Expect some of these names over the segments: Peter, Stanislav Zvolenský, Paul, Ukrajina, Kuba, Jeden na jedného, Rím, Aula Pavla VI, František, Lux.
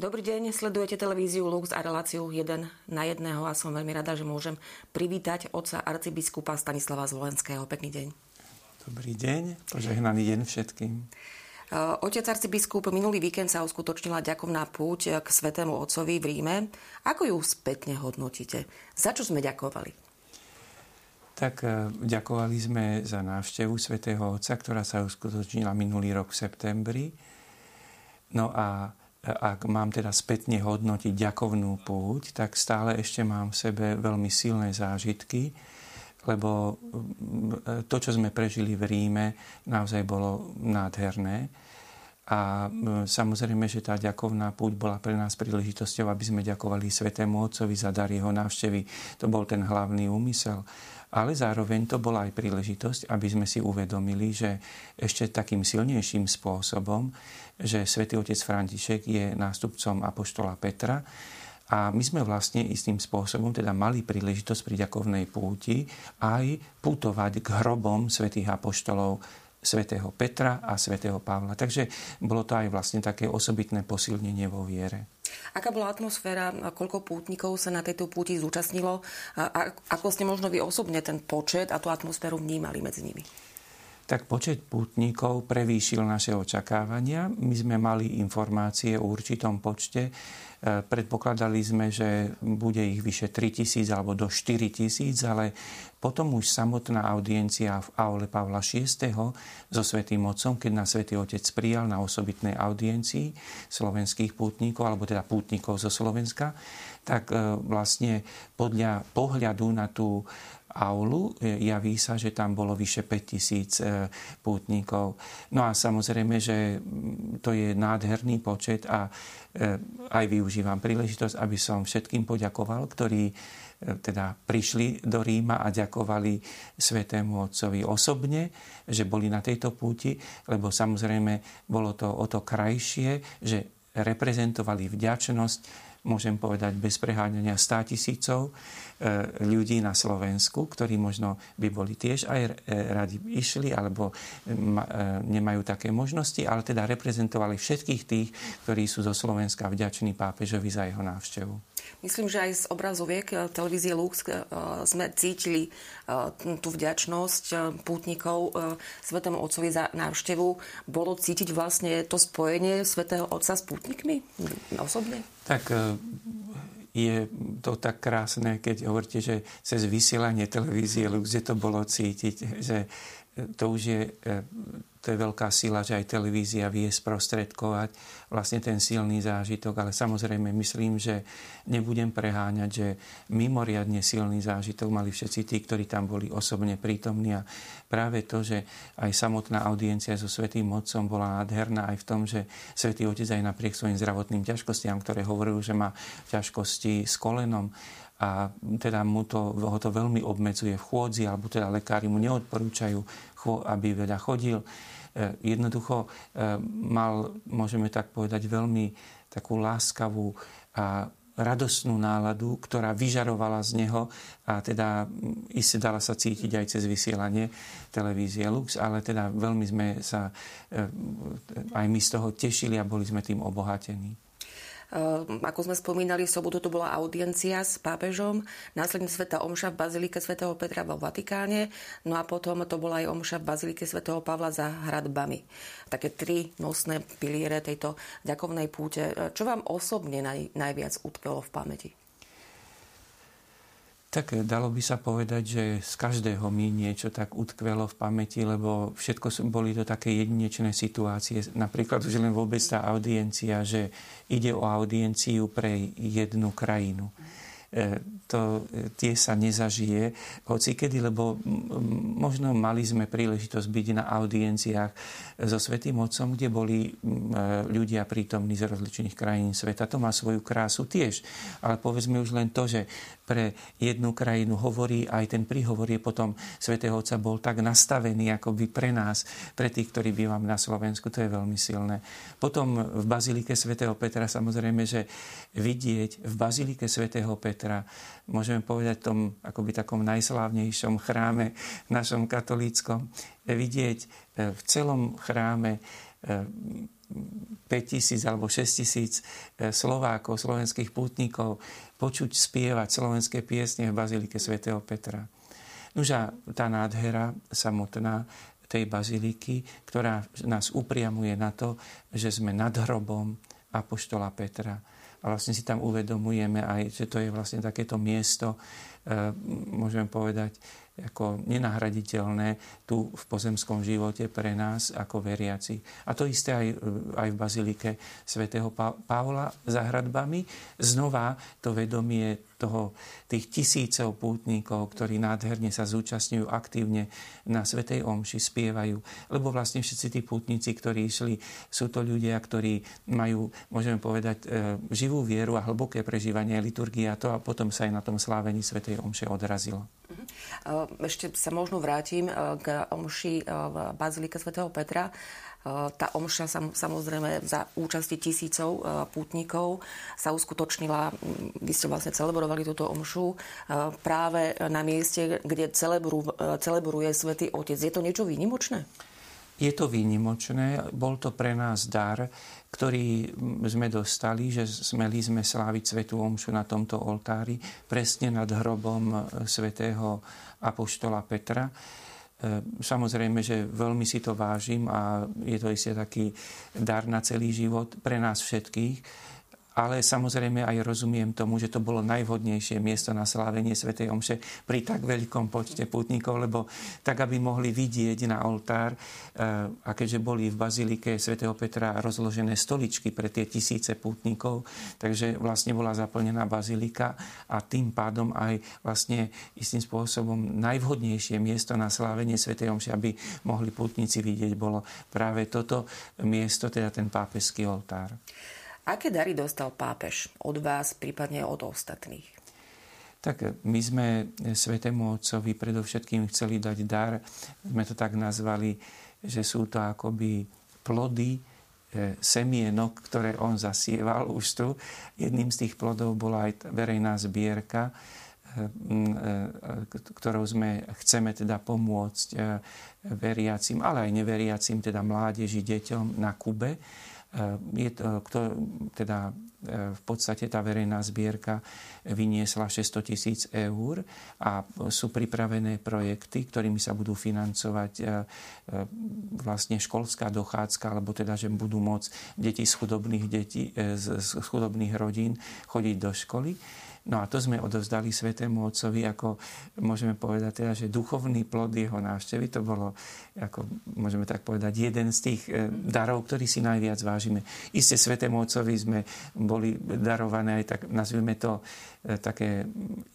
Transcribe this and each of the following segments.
Dobrý deň, sledujete televíziu Lux a reláciu Jeden na jedného a som veľmi rada, že môžem privítať otca arcibiskupa Stanislava Zvolenského. Pekný deň. Dobrý deň, požehnaný deň všetkým. Otec arcibiskup, minulý víkend sa uskutočnila ďakovná púť k svätému otcovi v Ríme. Ako ju spätne hodnotíte? Za čo sme ďakovali? Tak ďakovali sme za návštevu svätého otca, ktorá sa uskutočnila minulý rok v septembri. No a ak mám teda spätne hodnotiť ďakovnú púť, tak stále ešte mám v sebe veľmi silné zážitky, lebo to, čo sme prežili v Ríme, naozaj bolo nádherné. A samozrejme, že tá ďakovná púť bola pre nás príležitosťou, aby sme ďakovali Svätému Otcovi za dar jeho návštevy. To bol ten hlavný úmysel. Ale zároveň to bola aj príležitosť, aby sme si uvedomili, že ešte takým silnejším spôsobom, že svätý otec František je nástupcom apoštola Petra a my sme vlastne istým spôsobom teda mali príležitosť pri ďakovnej púti aj putovať k hrobom svätých apoštolov svätého Petra a svätého Pavla. Takže bolo to aj vlastne také osobitné posilnenie vo viere. Aká bola atmosféra, koľko pútnikov sa na tejto púti zúčastnilo a ako ste možno vy osobne ten počet a tú atmosféru vnímali medzi nimi? Tak počet pútnikov prevýšil naše očakávania. My sme mali informácie o určitom počte. Predpokladali sme, že bude ich vyše 3,000 alebo do 4,000, ale potom už samotná audiencia v Aule Pavla VI so svätým otcom, keď nás svätý otec prijal na osobitnej audiencii slovenských pútnikov, alebo teda pútnikov zo Slovenska, tak vlastne podľa pohľadu na tú aulu javí sa, že tam bolo vyše 5,000 pútnikov. No a samozrejme, že to je nádherný počet a aj využívam príležitosť, aby som všetkým poďakoval, ktorí teda prišli do Ríma a ďakovali Svätému Otcovi osobne, že boli na tejto púti, lebo samozrejme bolo to o to krajšie, že reprezentovali vďačnosť, môžem povedať bez preháňania 100,000 ľudí na Slovensku, ktorí možno by boli tiež aj radi išli, alebo nemajú také možnosti, ale teda reprezentovali všetkých tých, ktorí sú zo Slovenska vďační pápežovi za jeho návštevu. Myslím, že aj z obrazoviek televízie Lux sme cítili tú vďačnosť pútnikov Svätému Otcovi za návštevu. Bolo cítiť vlastne to spojenie Svätého Otca s pútnikmi osobne? Tak je to tak krásne, keď hovoríte, že cez vysielanie televízie Lux, že to bolo cítiť, že to je veľká sila, že aj televízia vie sprostredkovať vlastne ten silný zážitok, ale samozrejme myslím, že nebudem preháňať, že mimoriadne silný zážitok mali všetci tí, ktorí tam boli osobne prítomní a práve to, že aj samotná audiencia so Svätým Otcom bola nádherná aj v tom, že Svätý Otec aj napriek svojim zdravotným ťažkostiam, ktoré hovoril, že má ťažkosti s kolenom a teda ho to veľmi obmedzuje v chôdzi, alebo teda lekári mu neodporúčajú, aby veľa chodil. Jednoducho mal, môžeme tak povedať, veľmi takú láskavú a radostnú náladu, ktorá vyžarovala z neho a teda iste dala sa cítiť aj cez vysielanie televízie Lux, ale teda veľmi sme sa aj my z toho tešili a boli sme tým obohatení. Ako sme spomínali, v sobotu to bola audiencia s pápežom, následne svätá omša v Bazilíke svätého Petra vo Vatikáne, no a potom to bola aj omša v Bazilíke svätého Pavla za hradbami. Také tri nosné piliere tejto ďakovnej púte. Čo vám osobne najviac utkvelo v pamäti? Tak dalo by sa povedať, že z každého mi niečo tak utkvelo v pamäti, lebo všetko boli to také jedinečné situácie. Napríklad už len vôbec tá audiencia, že ide o audienciu pre jednu krajinu. Tie sa nezažije hocikedy, lebo možno mali sme príležitosť byť na audienciách so Svätým Otcom, kde boli ľudia prítomní z rozličných krajín sveta. To má svoju krásu tiež, ale povedzme už len to, že pre jednu krajinu hovorí, aj ten príhovor je potom Svätého Otca bol tak nastavený akoby pre nás, pre tých, ktorí bývame na Slovensku, to je veľmi silné. Potom v Bazilike svätého Petra samozrejme, že vidieť v Bazilike svätého Petra, môžeme povedať tom akoby takom najslávnejšom chráme našom katolíckom, vidieť v celom chráme 5,000 alebo 6,000 Slovákov, slovenských pútnikov počuť spievať slovenské piesne v Bazilíke svätého Petra. Nuža tá nádhera samotná tej baziliky, ktorá nás upriamuje na to, že sme nad hrobom apoštola Petra. A vlastne si tam uvedomujeme aj, že to je vlastne takéto miesto, môžem povedať, ako nenahraditeľné tu v pozemskom živote pre nás ako veriaci. A to isté aj v Bazilike svätého Pavla za hradbami. Znova to vedomie tých tisícov pútnikov, ktorí nádherne sa zúčastňujú aktívne na svätej omši, spievajú. Lebo vlastne všetci tí pútnici, ktorí išli, sú to ľudia, ktorí majú, môžeme povedať, živú vieru a hlboké prežívanie liturgie a to a potom sa aj na tom slávení svätej omše odrazilo. Ešte sa možno vrátim k omši v Bazilike svätého Petra. Tá omša samozrejme za účasti tisícov pútnikov sa uskutočnila, vy ste vlastne celebrovali túto omšu práve na mieste, kde celebruje Svätý Otec. Je to niečo výnimočné? Je to výnimočné. Bol to pre nás dar, ktorý sme dostali, že smeli sme sláviť svätú omšu na tomto oltári, presne nad hrobom svätého apoštola Petra. Samozrejme, že veľmi si to vážim a je to isté taký dar na celý život pre nás všetkých. Ale samozrejme aj rozumiem tomu, že to bolo najvhodnejšie miesto na slávenie svätej omše pri tak veľkom počte pútnikov, lebo tak, aby mohli vidieť na oltár, a keďže boli v Bazilike svätého Petra rozložené stoličky pre tie tisíce pútnikov, takže vlastne bola zaplnená bazilika a tým pádom aj vlastne istým spôsobom najvhodnejšie miesto na slávenie svätej omše, aby mohli pútnici vidieť, bolo práve toto miesto, teda ten pápežský oltár. Aké dary dostal pápež od vás, prípadne od ostatných? Tak my sme Svätému Otcovi predovšetkým chceli dať dar. Sme to tak nazvali, že sú to akoby plody semienok, ktoré on zasieval už tu. Jedným z tých plodov bola aj verejná zbierka, ktorou chceme teda pomôcť veriacim, ale aj neveriacim, teda mládeži, deťom na Kube. Teda v podstate tá verejná zbierka vyniesla 600,000 eur a sú pripravené projekty, ktorými sa budú financovať vlastne školská dochádzka, alebo teda, že budú môcť deti z chudobných rodín chodiť do školy. No a to sme odovzdali Svätému Otcovi ako, môžeme povedať teda, že duchovný plod jeho návštevy. To bolo, ako môžeme tak povedať, jeden z tých darov, ktorý si najviac vážime. Isté Svätému Otcovi sme boli darované aj tak, nazvime to, také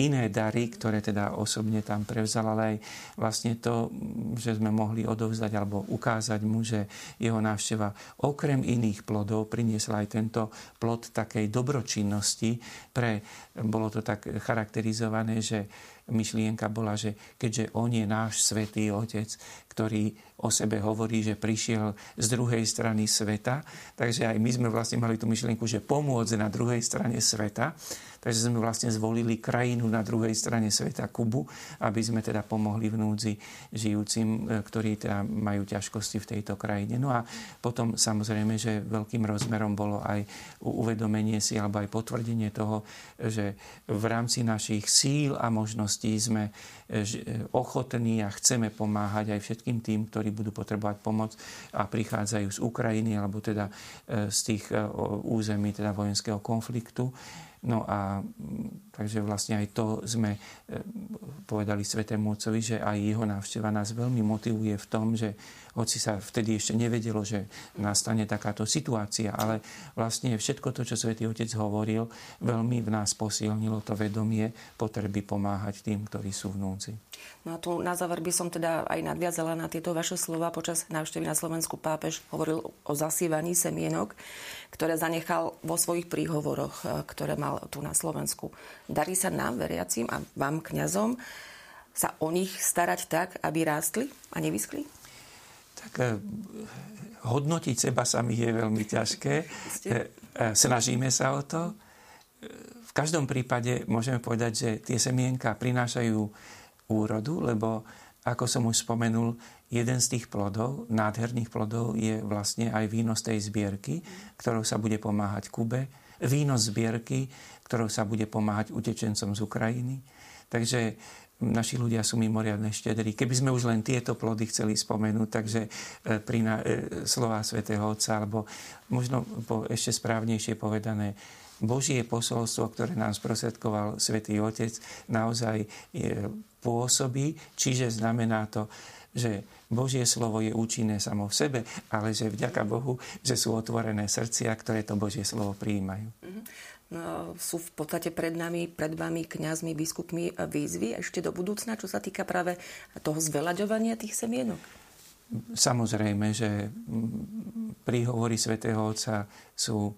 iné dary, ktoré teda osobne tam prevzal, ale aj vlastne to, že sme mohli odovzdať alebo ukázať mu, že jeho návšteva okrem iných plodov priniesla aj tento plod takej dobročinnosti pre... Bolo to tak charakterizované, že myšlienka bola, že keďže on je náš Svätý Otec, ktorý o sebe hovorí, že prišiel z druhej strany sveta, takže aj my sme vlastne mali tú myšlienku, že pomôcť na druhej strane sveta, takže sme vlastne zvolili krajinu na druhej strane sveta, Kubu, aby sme teda pomohli v núdzi žijúcim, ktorí teda majú ťažkosti v tejto krajine. No a potom samozrejme, že veľkým rozmerom bolo aj uvedomenie si alebo aj potvrdenie toho, že v rámci našich síl a možností sme ochotní a chceme pomáhať aj všetkým tým, ktorí budú potrebovať pomoc a prichádzajú z Ukrajiny alebo teda z tých území teda vojenského konfliktu. No a takže vlastne aj to sme povedali Svätému Otcovi, že aj jeho návšteva nás veľmi motivuje v tom, že hoci sa vtedy ešte nevedelo, že nastane takáto situácia, ale vlastne všetko to, čo Svätý Otec hovoril, veľmi v nás posilnilo to vedomie potreby pomáhať tým, ktorí sú v núdzi. No a tu na záver by som teda aj nadviazala na tieto vaše slova. Počas návštevy na Slovensku pápež hovoril o zasývaní semienok, ktoré zanechal vo svojich príhovoroch, ktoré má tu na Slovensku. Darí sa nám, veriacim a vám, kňazom, sa o nich starať tak, aby rástli a nevyskli? Tak hodnotiť seba sami je veľmi ťažké. Snažíme sa o to. V každom prípade môžeme povedať, že tie semienka prinášajú úrodu, lebo Ako som už spomenul, jeden z tých plodov, nádherných plodov, je vlastne aj víno z tej zbierky, ktorou sa bude pomáhať Kube. Víno zbierky, ktorou sa bude pomáhať utečencom z Ukrajiny. Takže naši ľudia sú mimoriadne štedrí. Keby sme už len tieto plody chceli spomenúť, takže slová svätého Otca, alebo možno ešte správnejšie povedané, Božie posolstvo, ktoré nám sprostredkoval Svätý Otec, naozaj pôsobí, čiže znamená to, že Božie slovo je účinné samo v sebe, ale že vďaka Bohu, že sú otvorené srdcia, ktoré to Božie slovo prijímajú. No, sú v podstate pred vami, kňazmi, biskupmi výzvy ešte do budúcna, čo sa týka práve toho zveľaďovania tých semienok? Samozrejme, že príhovory Svätého Otca sú,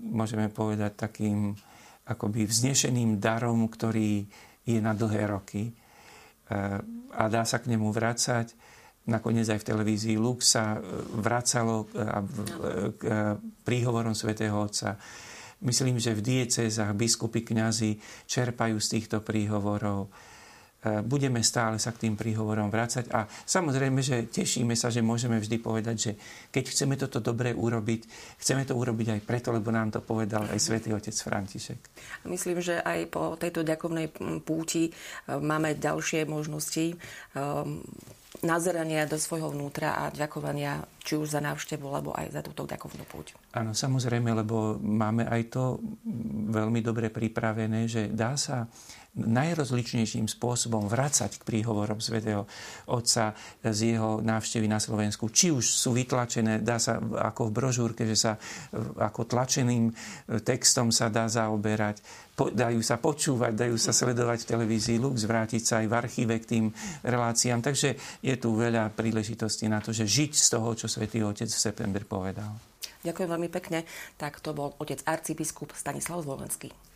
môžeme povedať, takým akoby vznešeným darom, ktorý je na dlhé roky a dá sa k nemu vracať. Nakoniec aj v televízii Lux sa vracalo k príhovorom Svätého Otca. Myslím, že v diecézach biskupy, kňazi čerpajú z týchto príhovorov. Budeme stále sa k tým príhovorom vracať a samozrejme, že tešíme sa, že môžeme vždy povedať, že keď chceme toto dobre urobiť, chceme to urobiť aj preto, lebo nám to povedal aj Svätý Otec František. Myslím, že aj po tejto ďakovnej púti máme ďalšie možnosti nazerania do svojho vnútra a ďakovania či už za návštevu, alebo aj za túto ďakovnú púť. Áno, samozrejme, lebo máme aj to veľmi dobre pripravené, že dá sa najrozličnejším spôsobom vracať k príhovorom Svätého Otca z jeho návštevy na Slovensku. Či už sú vytlačené, dá sa ako v brožúrke, že sa ako tlačeným textom sa dá zaoberať. Dajú sa počúvať, dajú sa sledovať v televízii Lux, vrátiť sa aj v archíve k tým reláciám. Takže je tu veľa príležitostí na to, že žiť z toho, čo Svätý Otec v septembri povedal. Ďakujem veľmi pekne. Tak to bol otec arcibiskup Stanislav Zvolenský.